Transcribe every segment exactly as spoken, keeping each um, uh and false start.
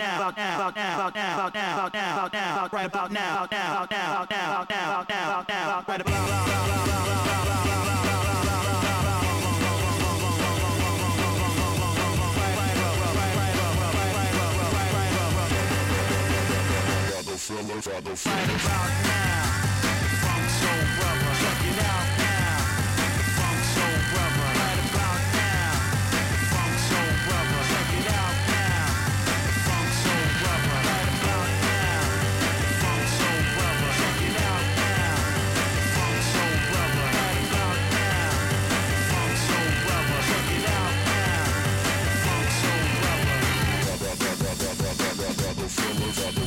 now, now, now, now, now, now, now, right about now, now, now, now, now, now, now, right about now. Right about now, funk soul brother, check it out now. Funk soul brother, right about now. Funk soul brother, check it out now. Funk soul brother, right about now. Funk soul brother, check it out now. Funk soul brother, right about now. Funk soul brother, check it out now. Funk soul brother.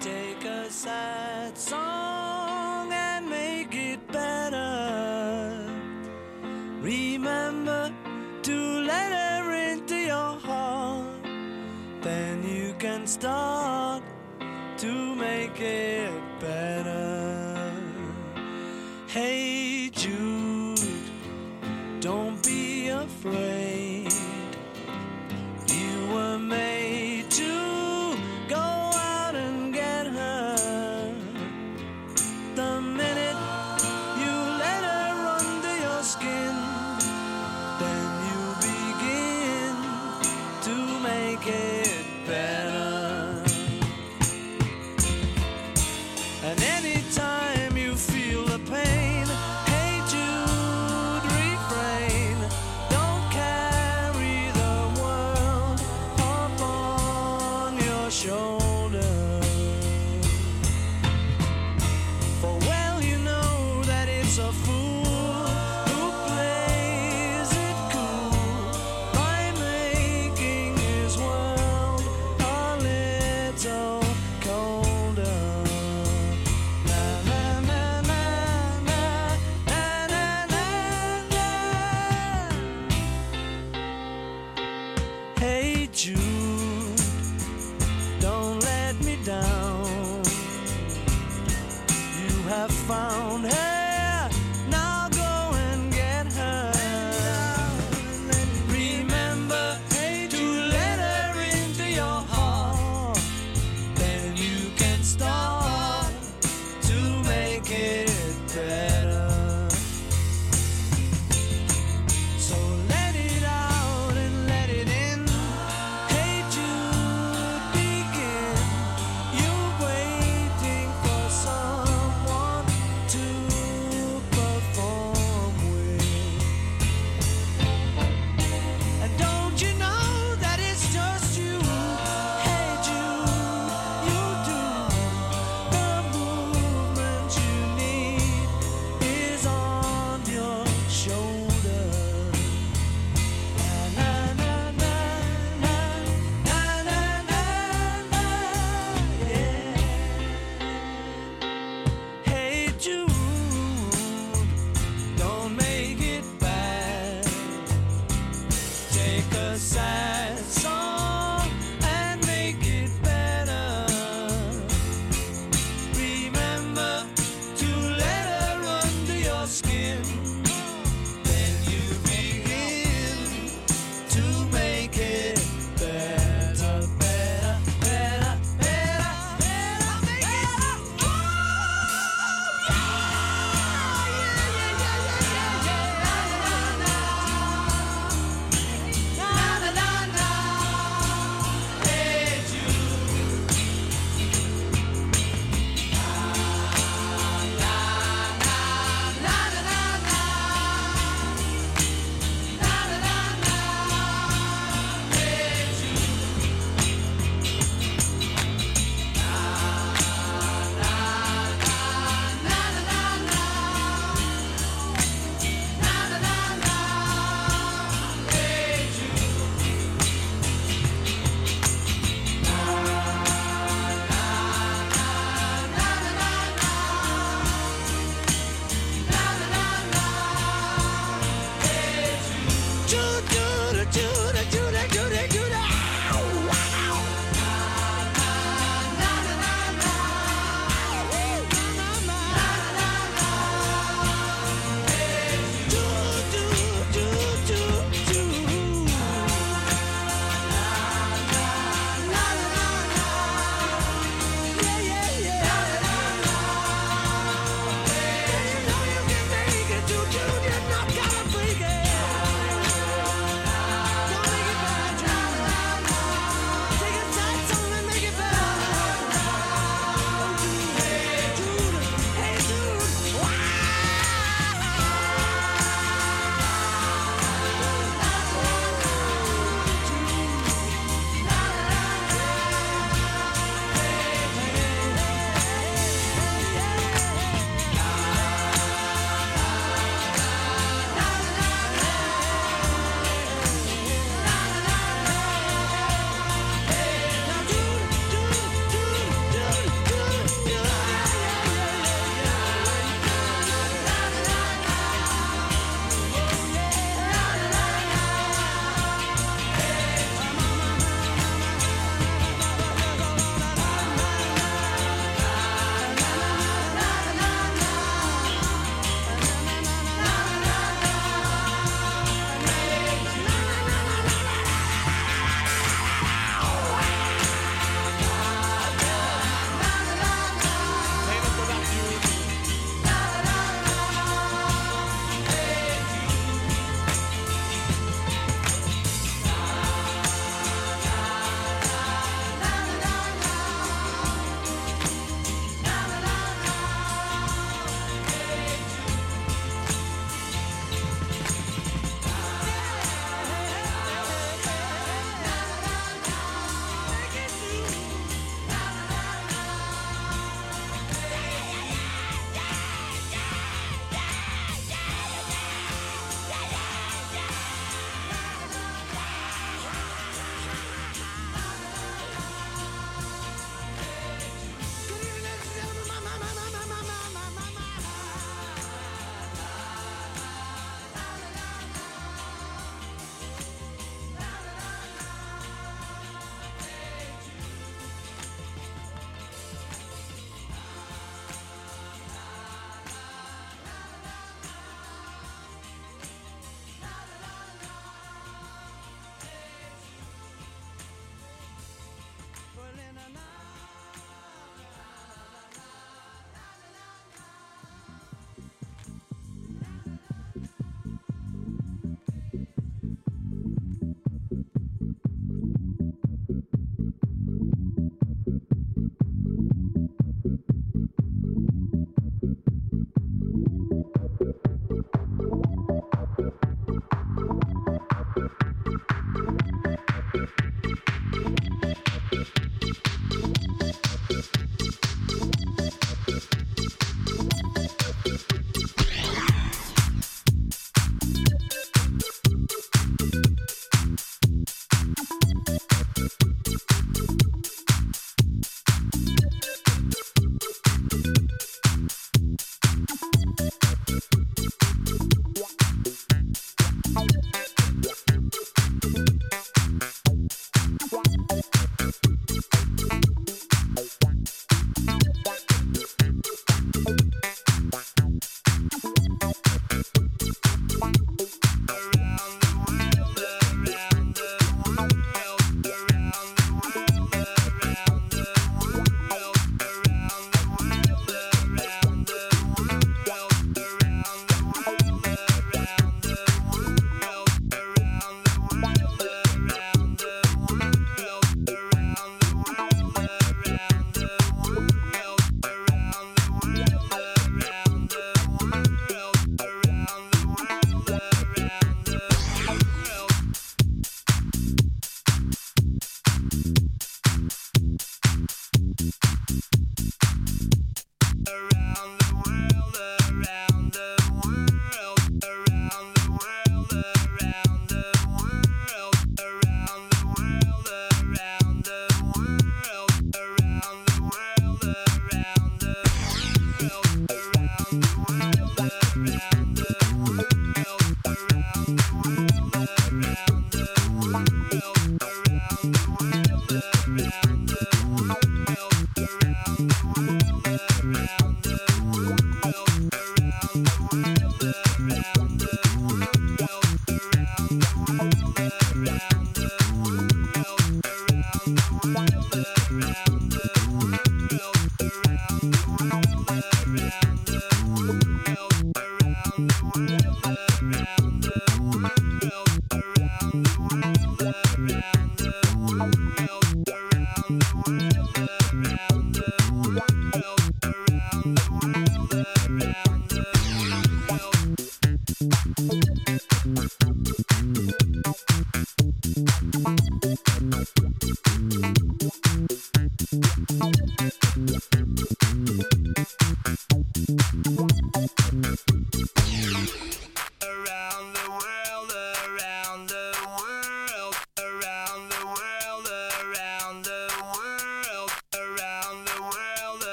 Take a sad song and make it better. Remember to let her into your heart. Then you can start to make it better. Hey Jude, don't be afraid. You were made to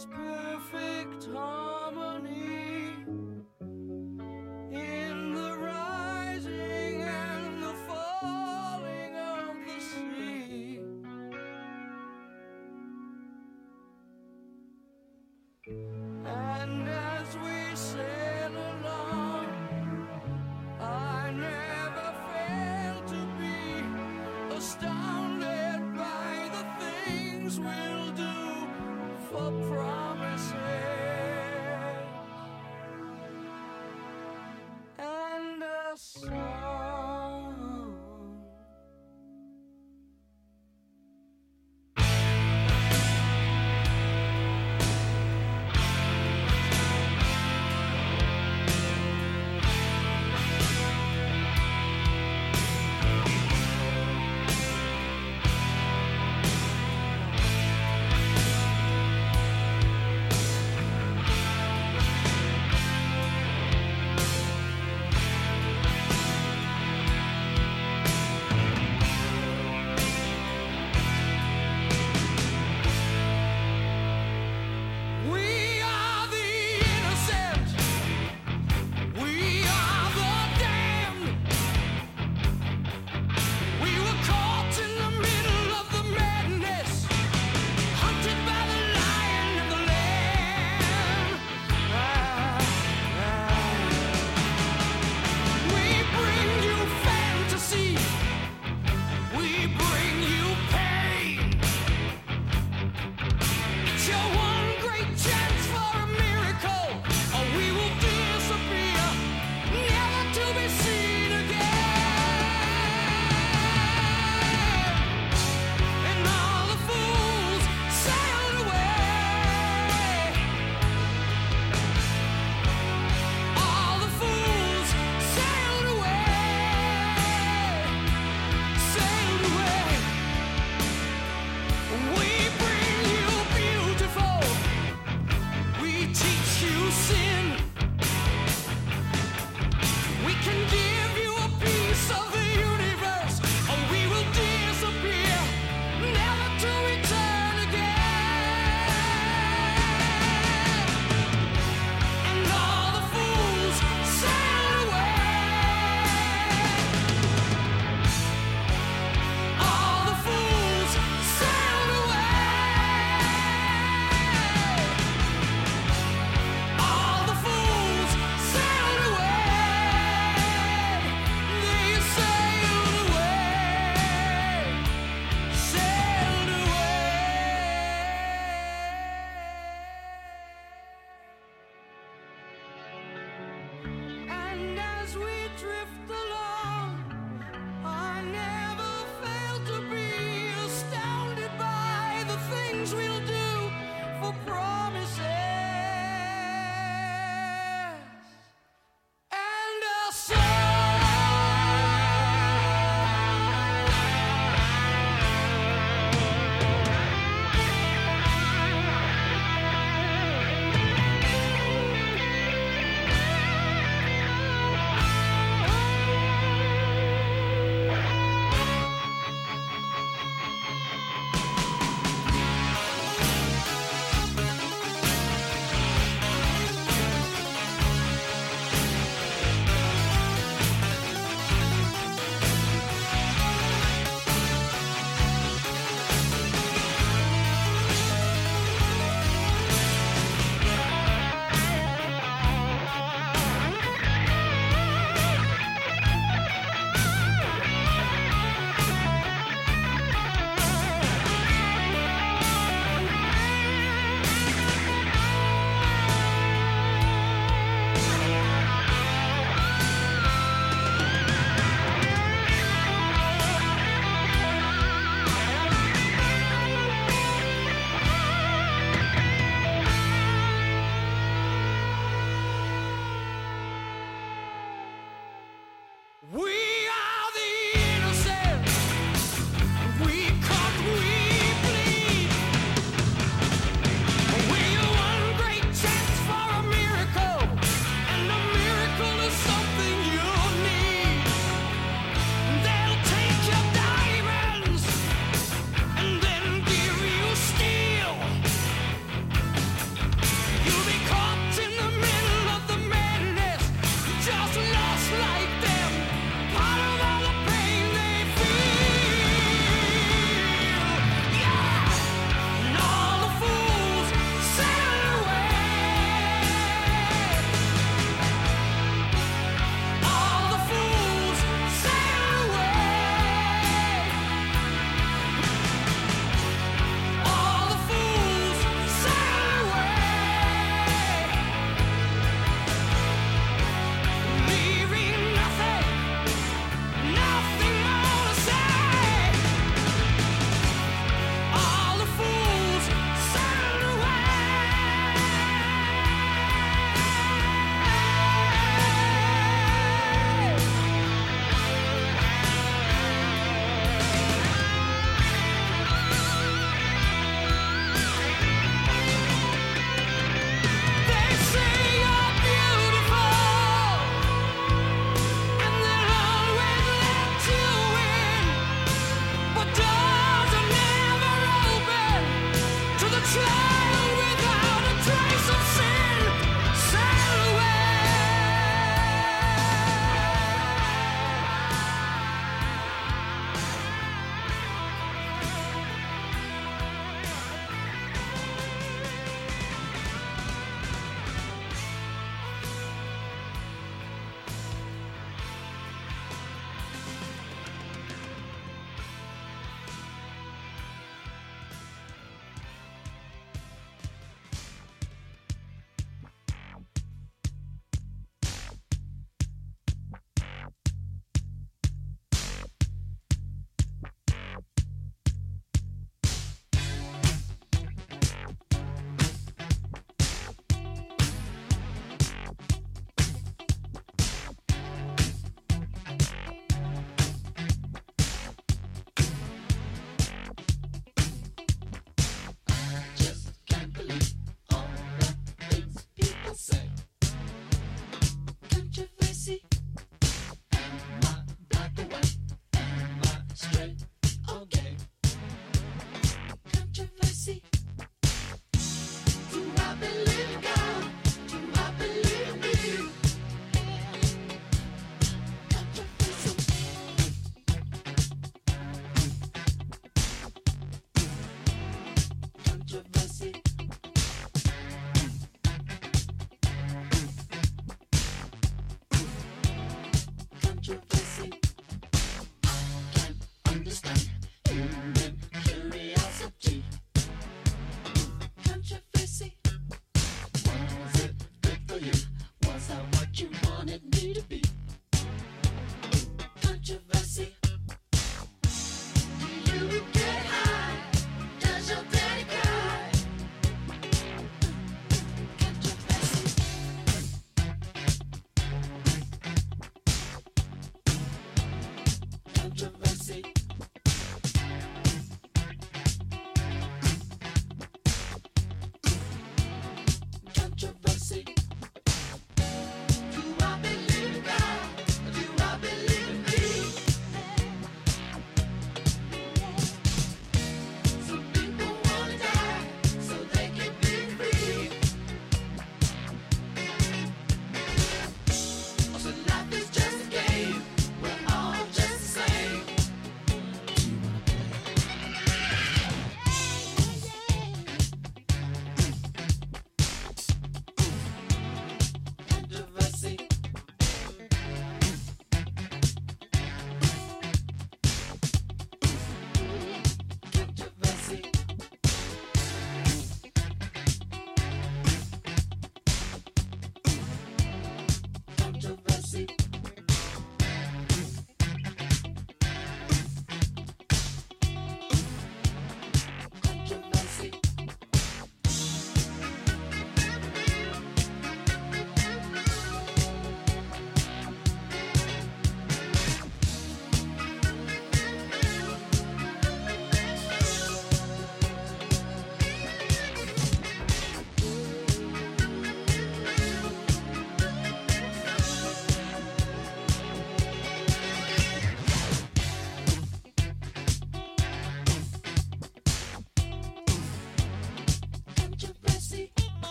is perfect harmony in the rising and the falling of the sea. And as we sail along, I never fail to be astounded by the things we'll do for promises and a song.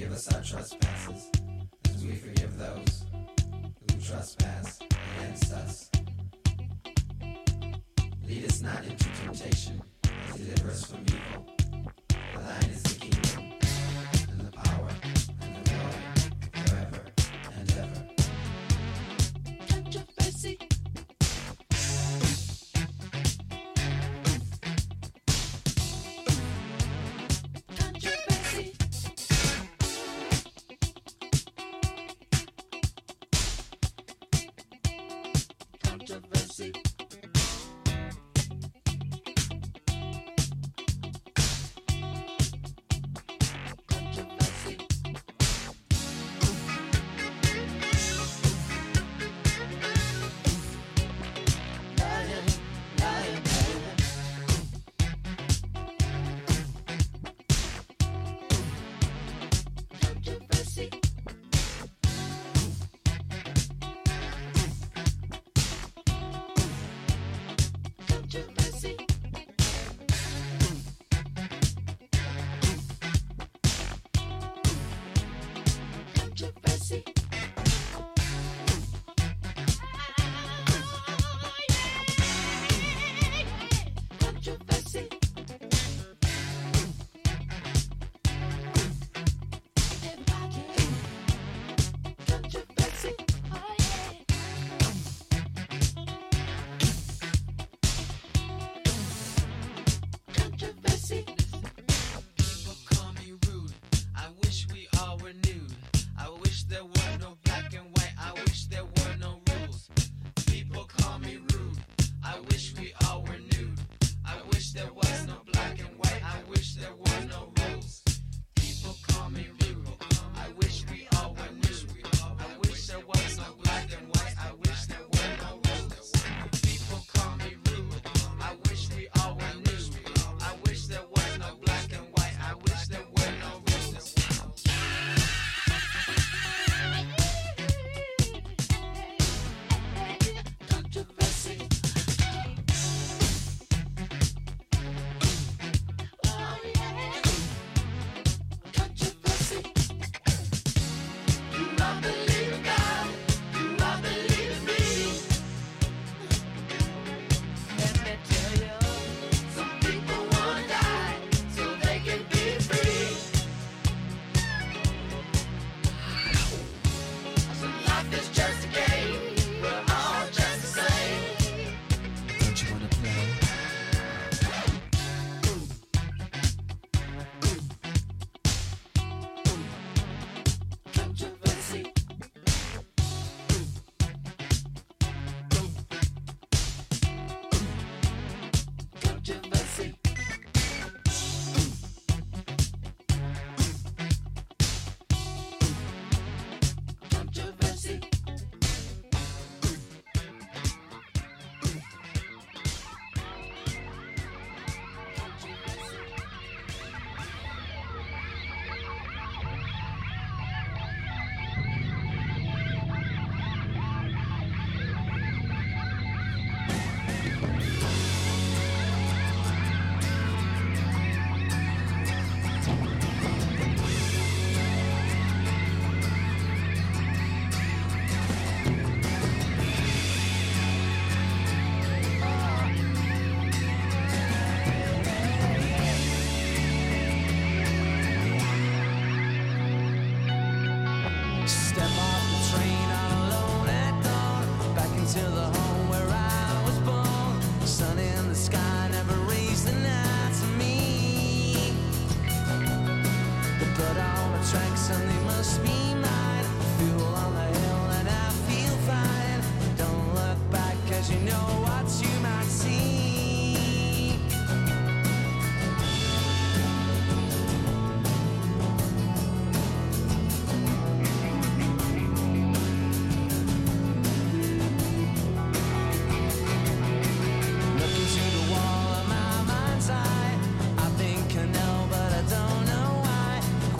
forgive us our trespasses, as we forgive those who trespass against us. Lead us not into temptation, but deliver us from evil. For thine is the kingdom, and the power, and the glory, forever and ever. Controversy. Controversy.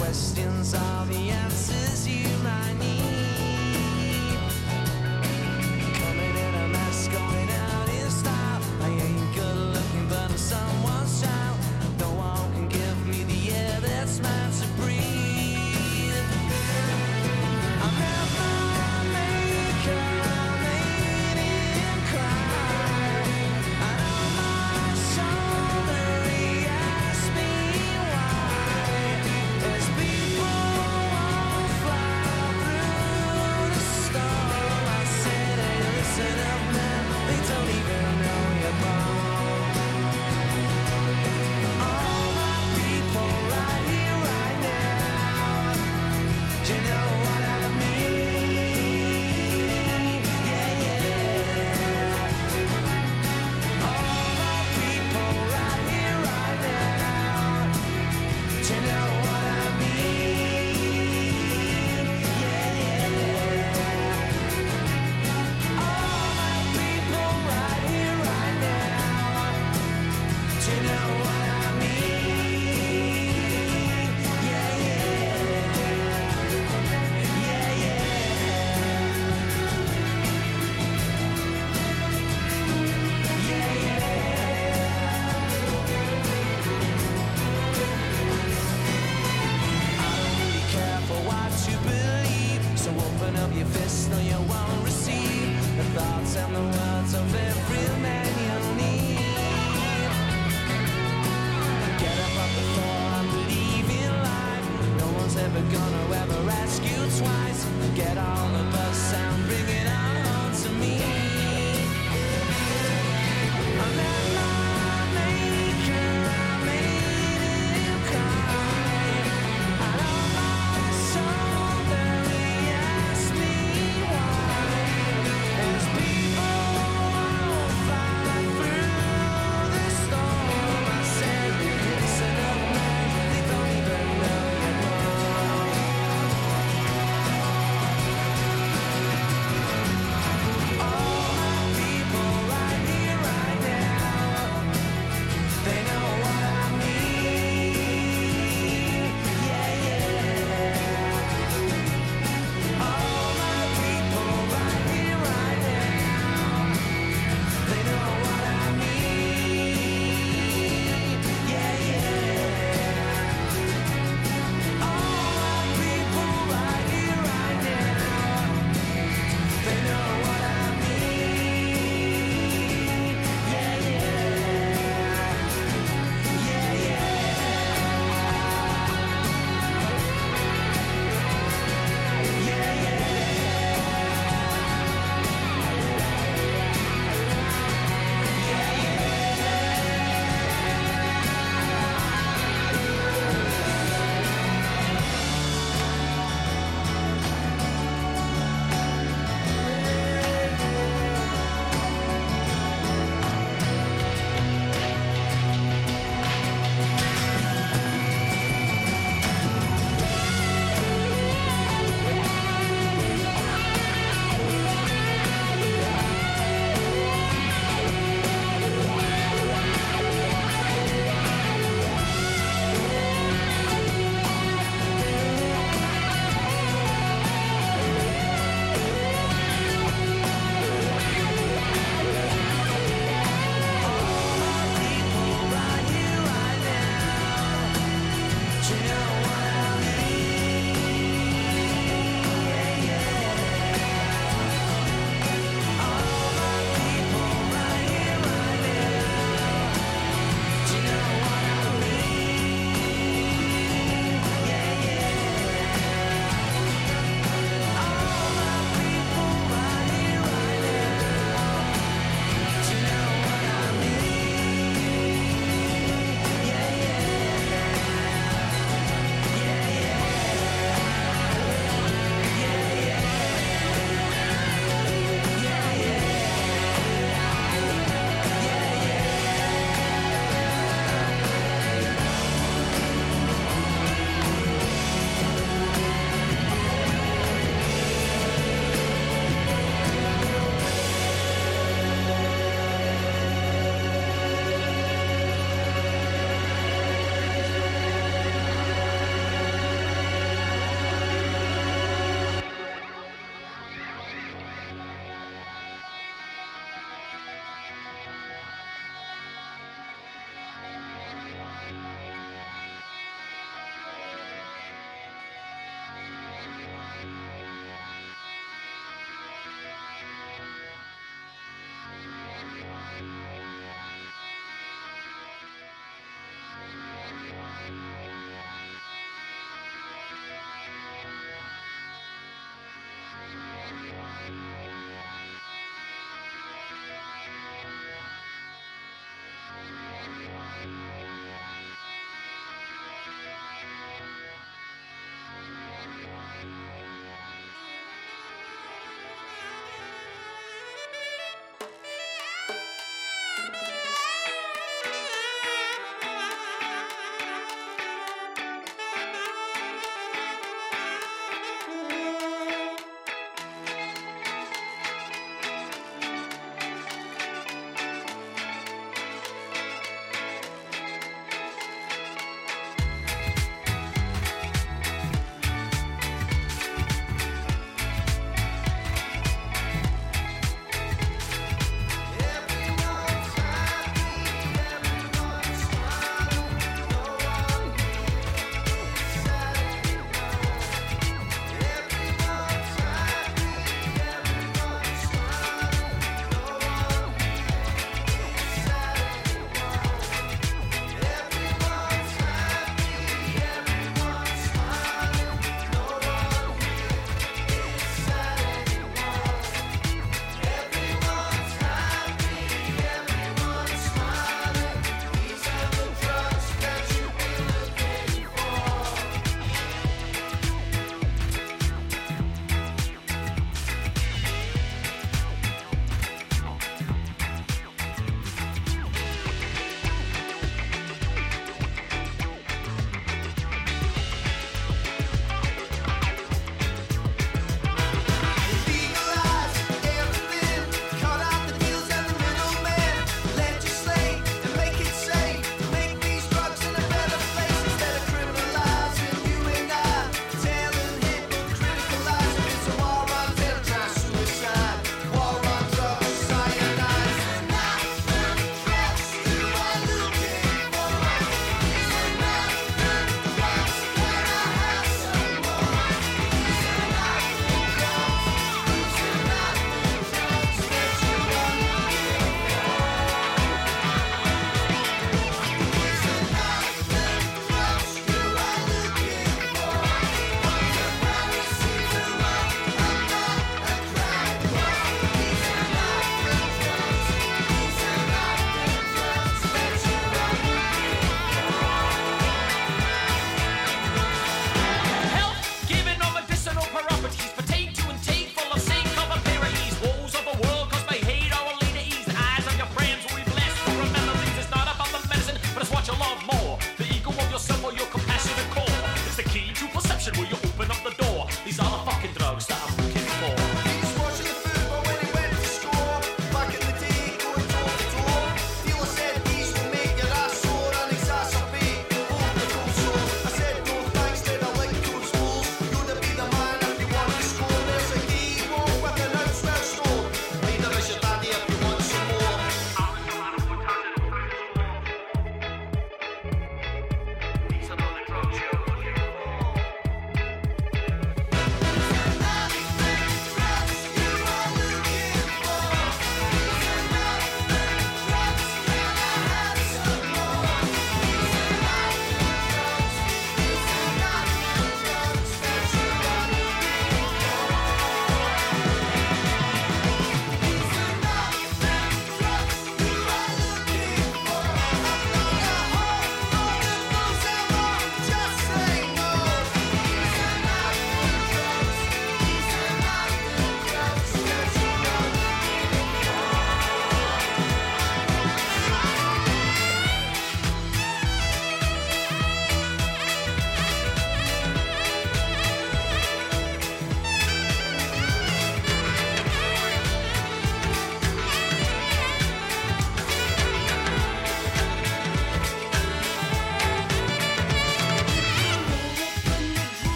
Questions are the answers you might need.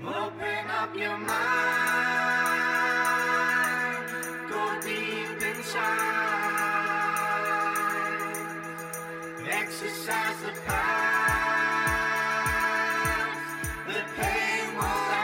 Open up your mind, go deep inside, exercise the past, the pain won't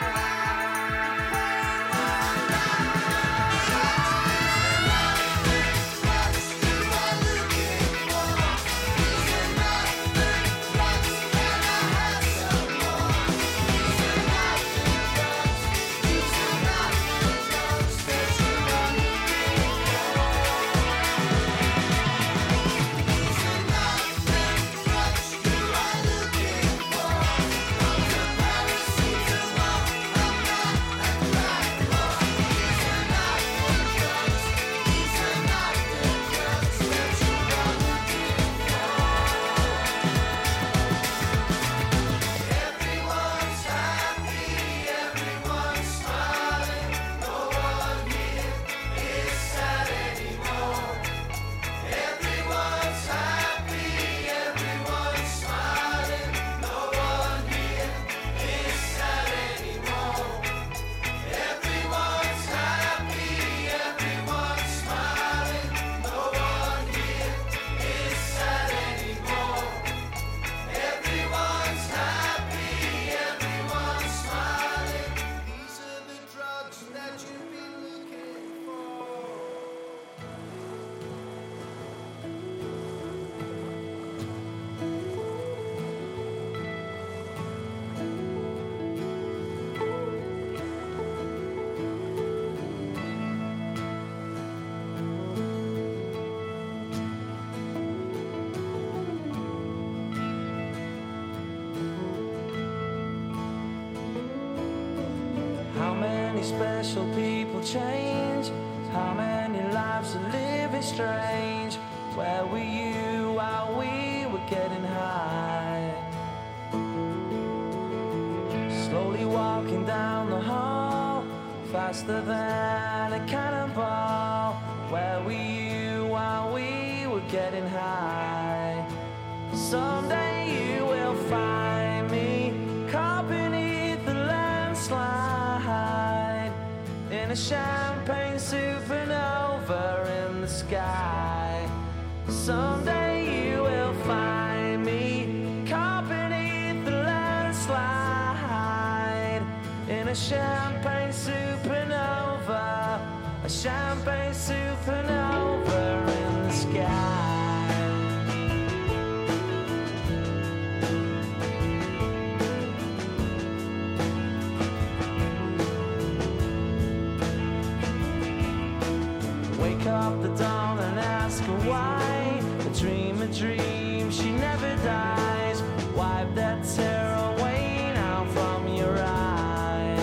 special people change. How many lives are living strange? Where were you while we were getting high? Slowly walking down the hall, faster than a cannonball. Where were you while we were getting high? Someday you will find me caught beneath the landslide, in a champagne supernova in the sky. Someday you will find me caught beneath the landslide, in a champagne supernova, a champagne supernova in the sky. Up the dawn and ask her why. A dream, a dream, she never dies. Wipe that tear away now from your eye.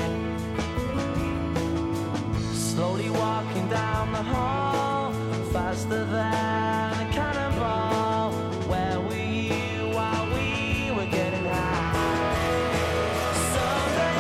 Slowly walking down the hall, faster than a cannonball. Where were you while we were getting high? Someday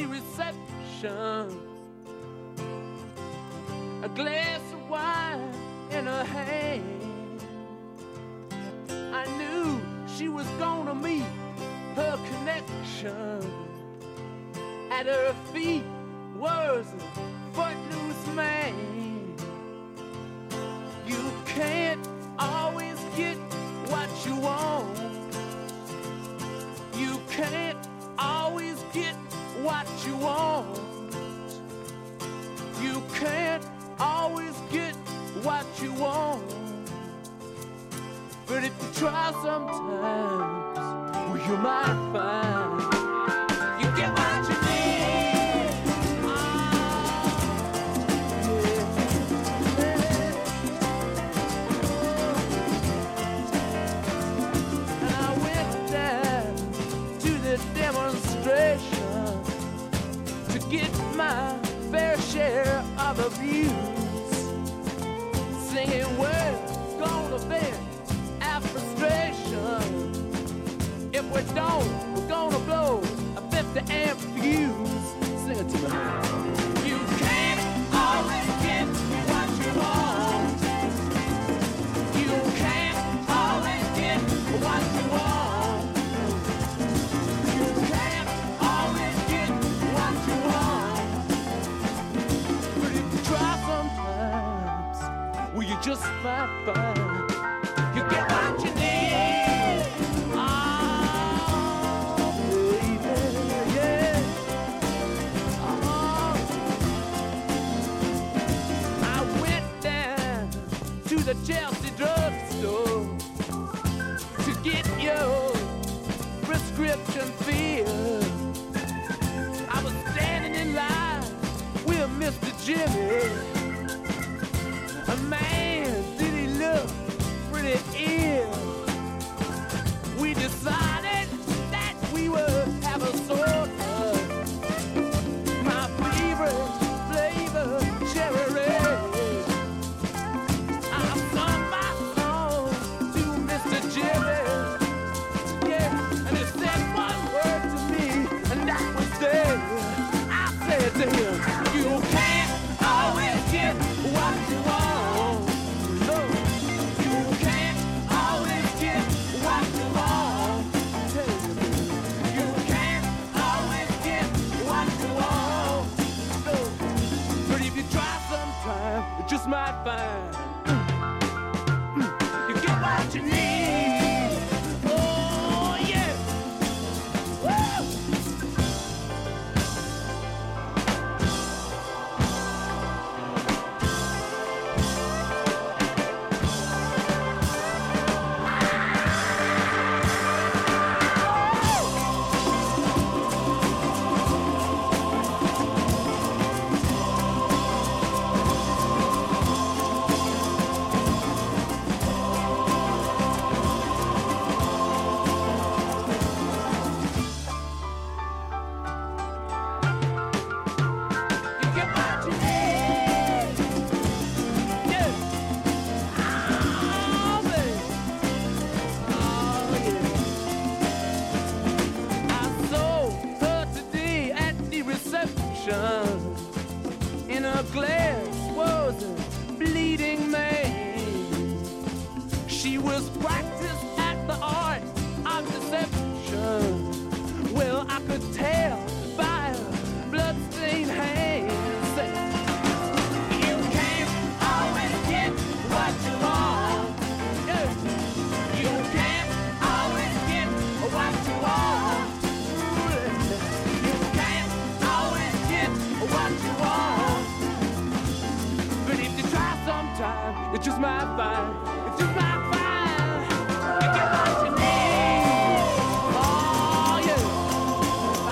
the reception, a glass of wine in her hand. I knew she was gonna meet her connection. At her feet was a footloose man. You can't always get what you want. You can't always get what you want. You can't always get what you want. But if you try sometimes, well, you might find you get what you need. Oh, yeah. Yeah. And I went down to the demonstration to get my fair share of abuse, singing words gonna vent our frustration. If we don't, we're gonna blow a fifty amp fuse. Sing it to me. You can't always get what you want. You can't always get what you want. Just my fun. You get what you need. Oh, baby, yeah. Oh. I went down to the Chelsea drugstore to get your prescription filled. I was standing in line with Mister Jimmy. A man, did he look pretty ill? We decided that we would have a sort of my favorite flavor, cherry red. I sung my song to Mister Jimmy, yeah, and he said one word to me, and that was there. I said to him, you can't always get what you want. Just might find you get what you need. Oh yeah. In her glass was a bleeding maid. She was practiced at the art of deception. Well, I could tell by her bloodstained hands. You can't always get what you want. You can't always get what you want. It's just my vibe. It's just my vibe. You get what you need. Oh yeah. Oh.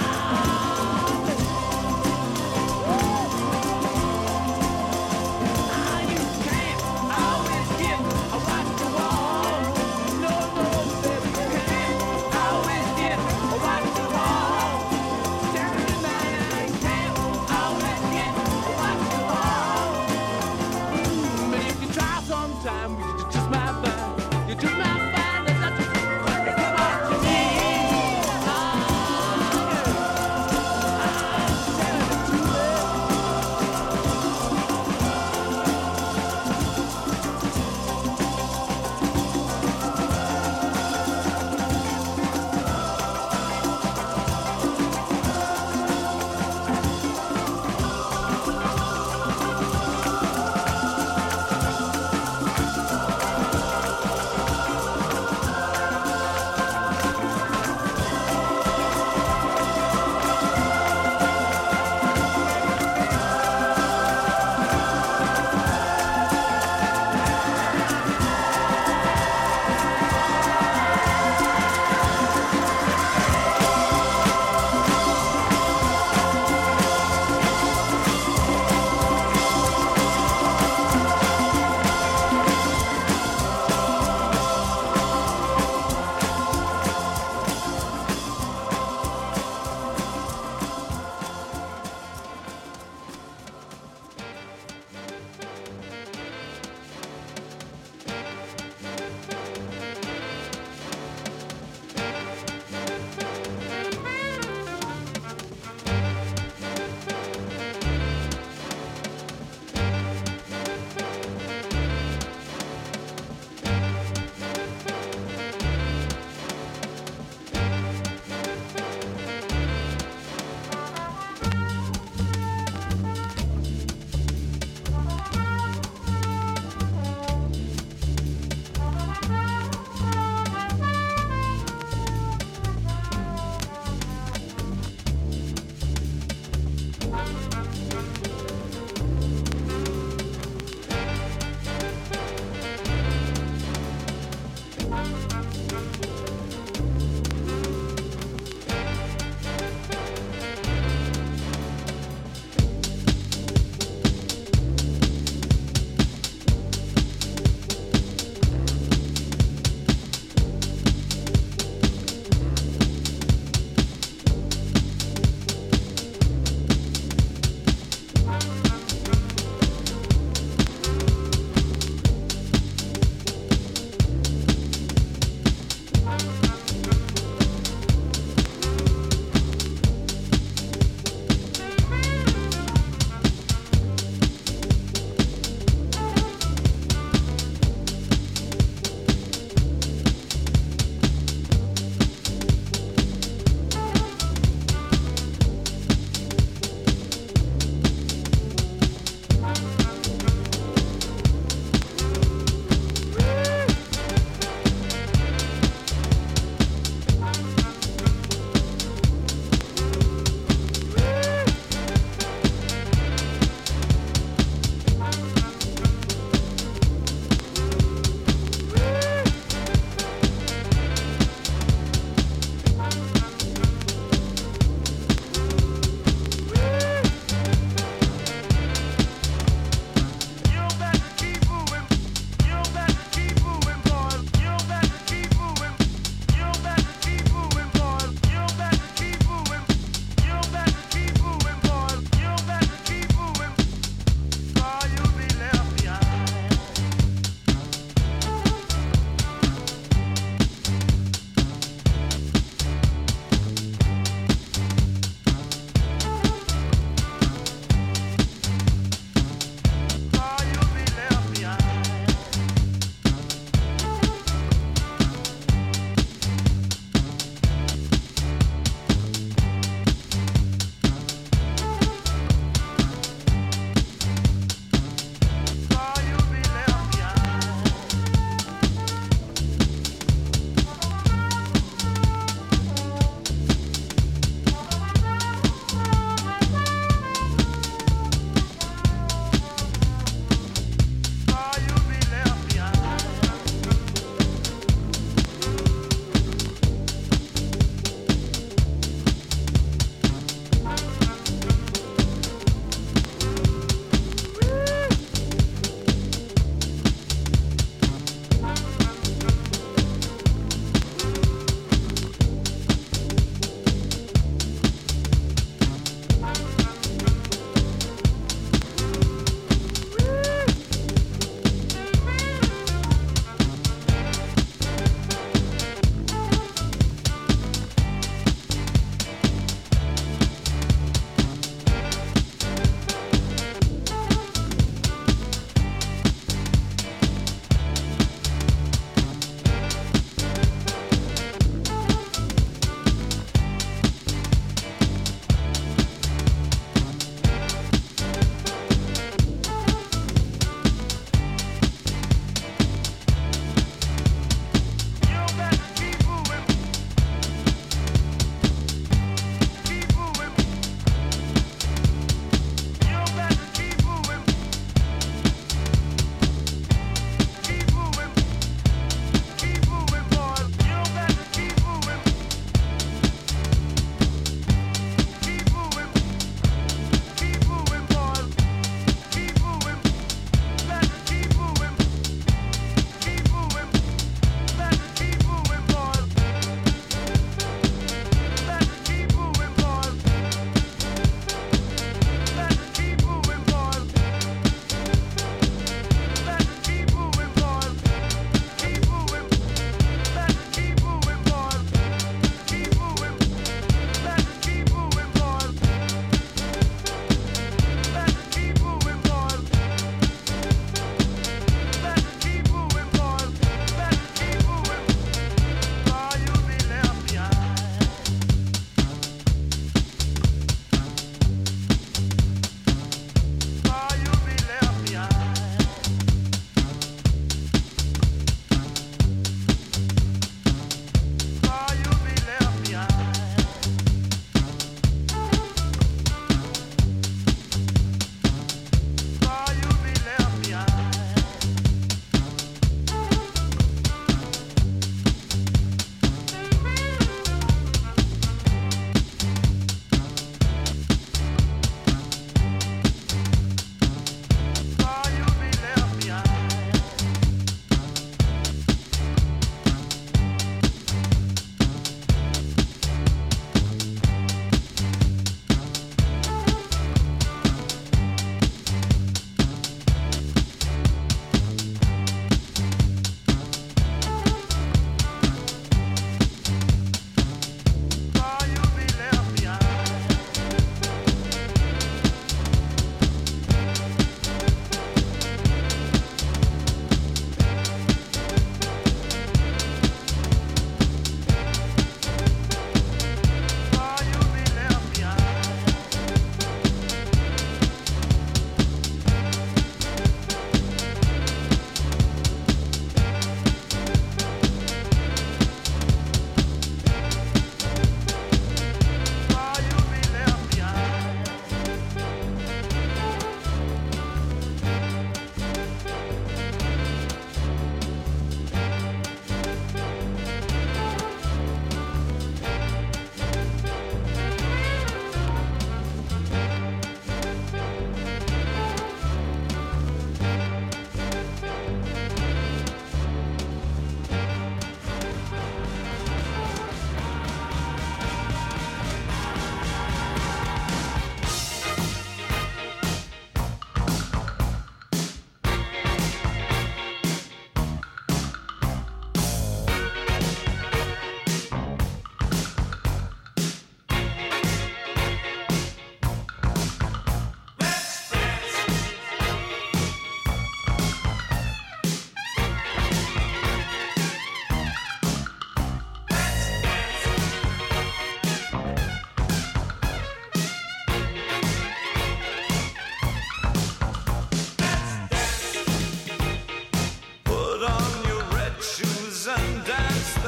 My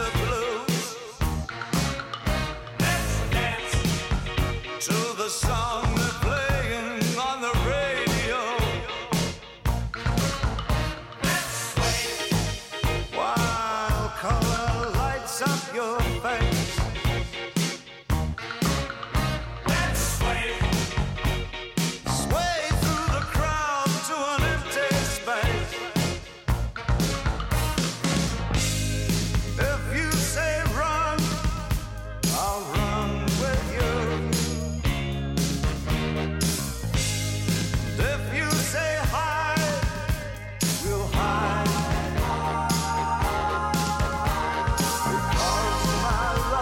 life.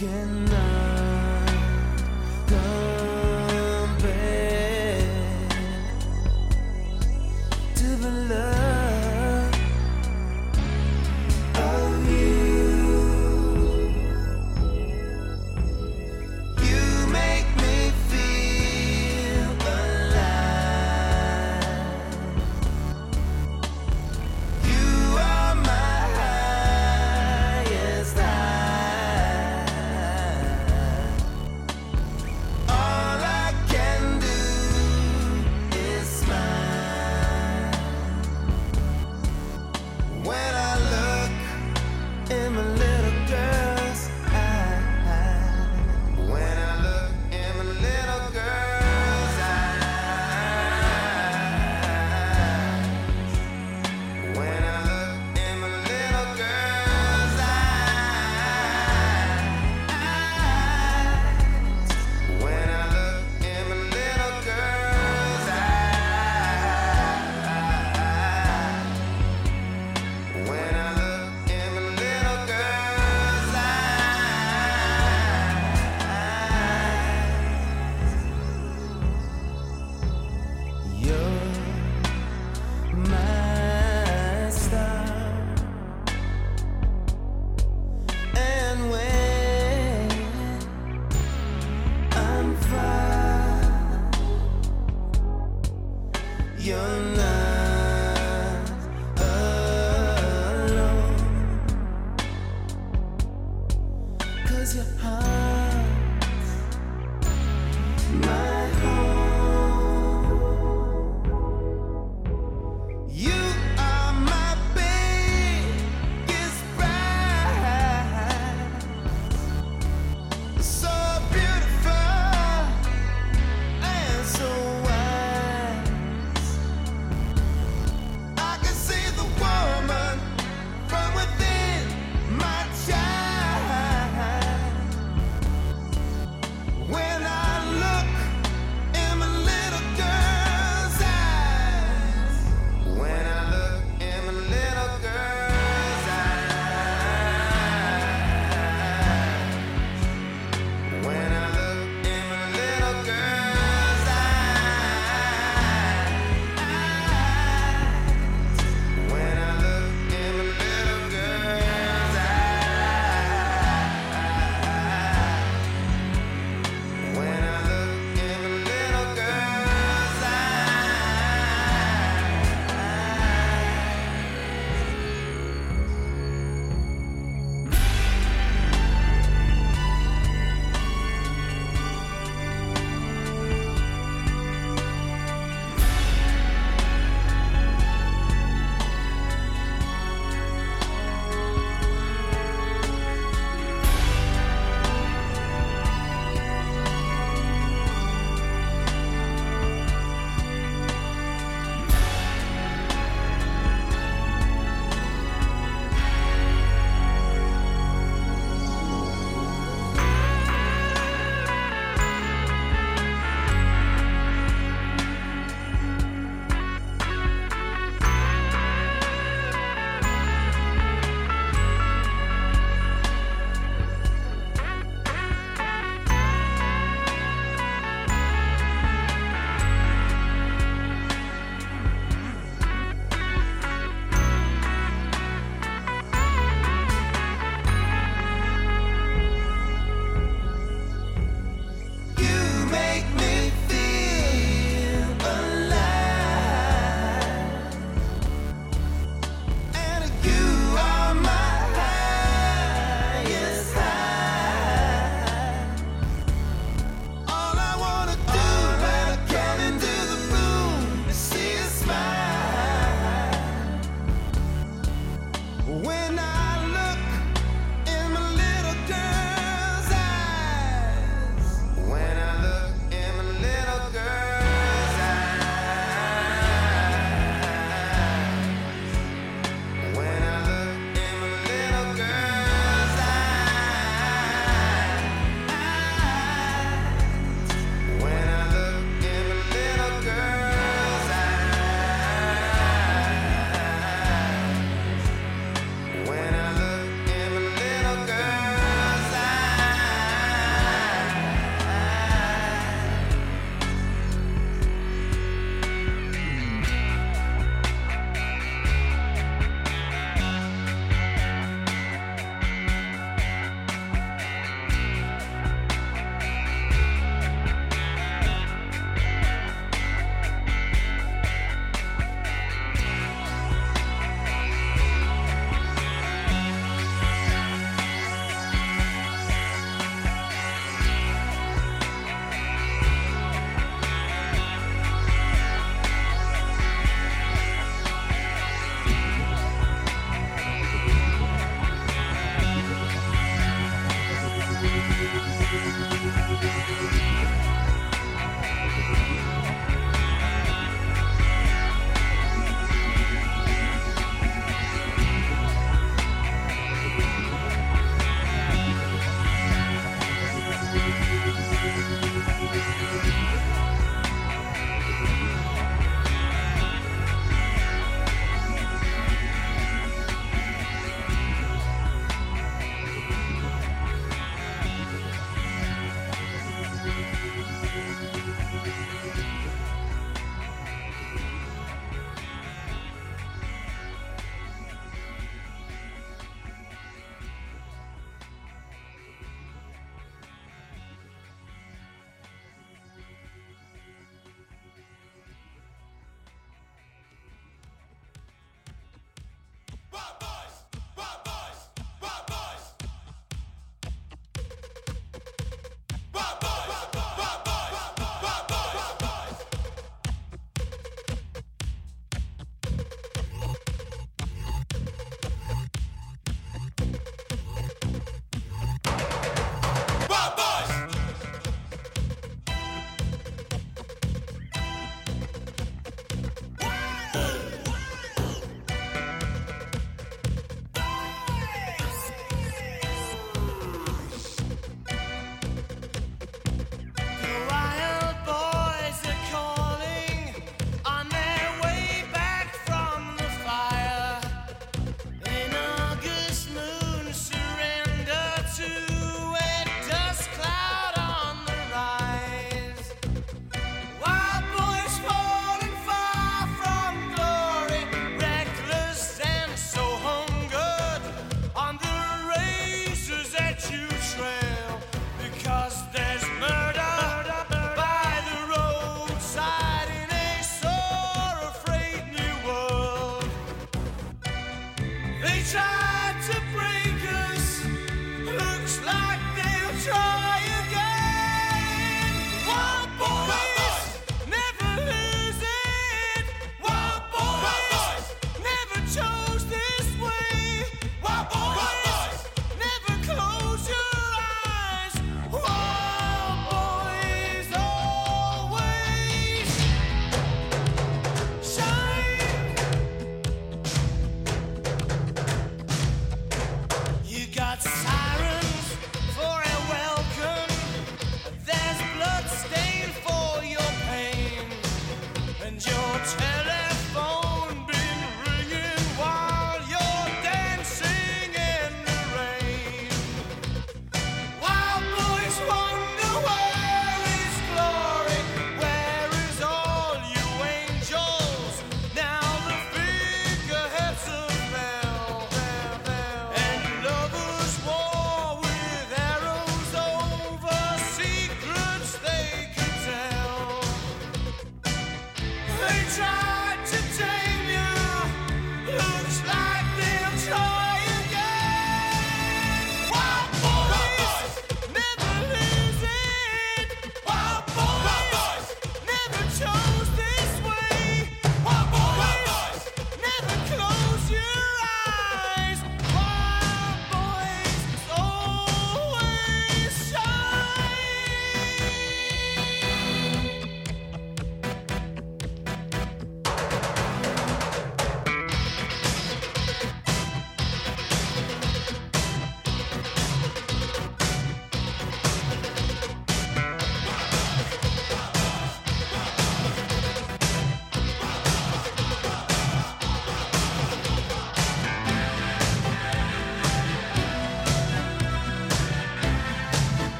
Your heart.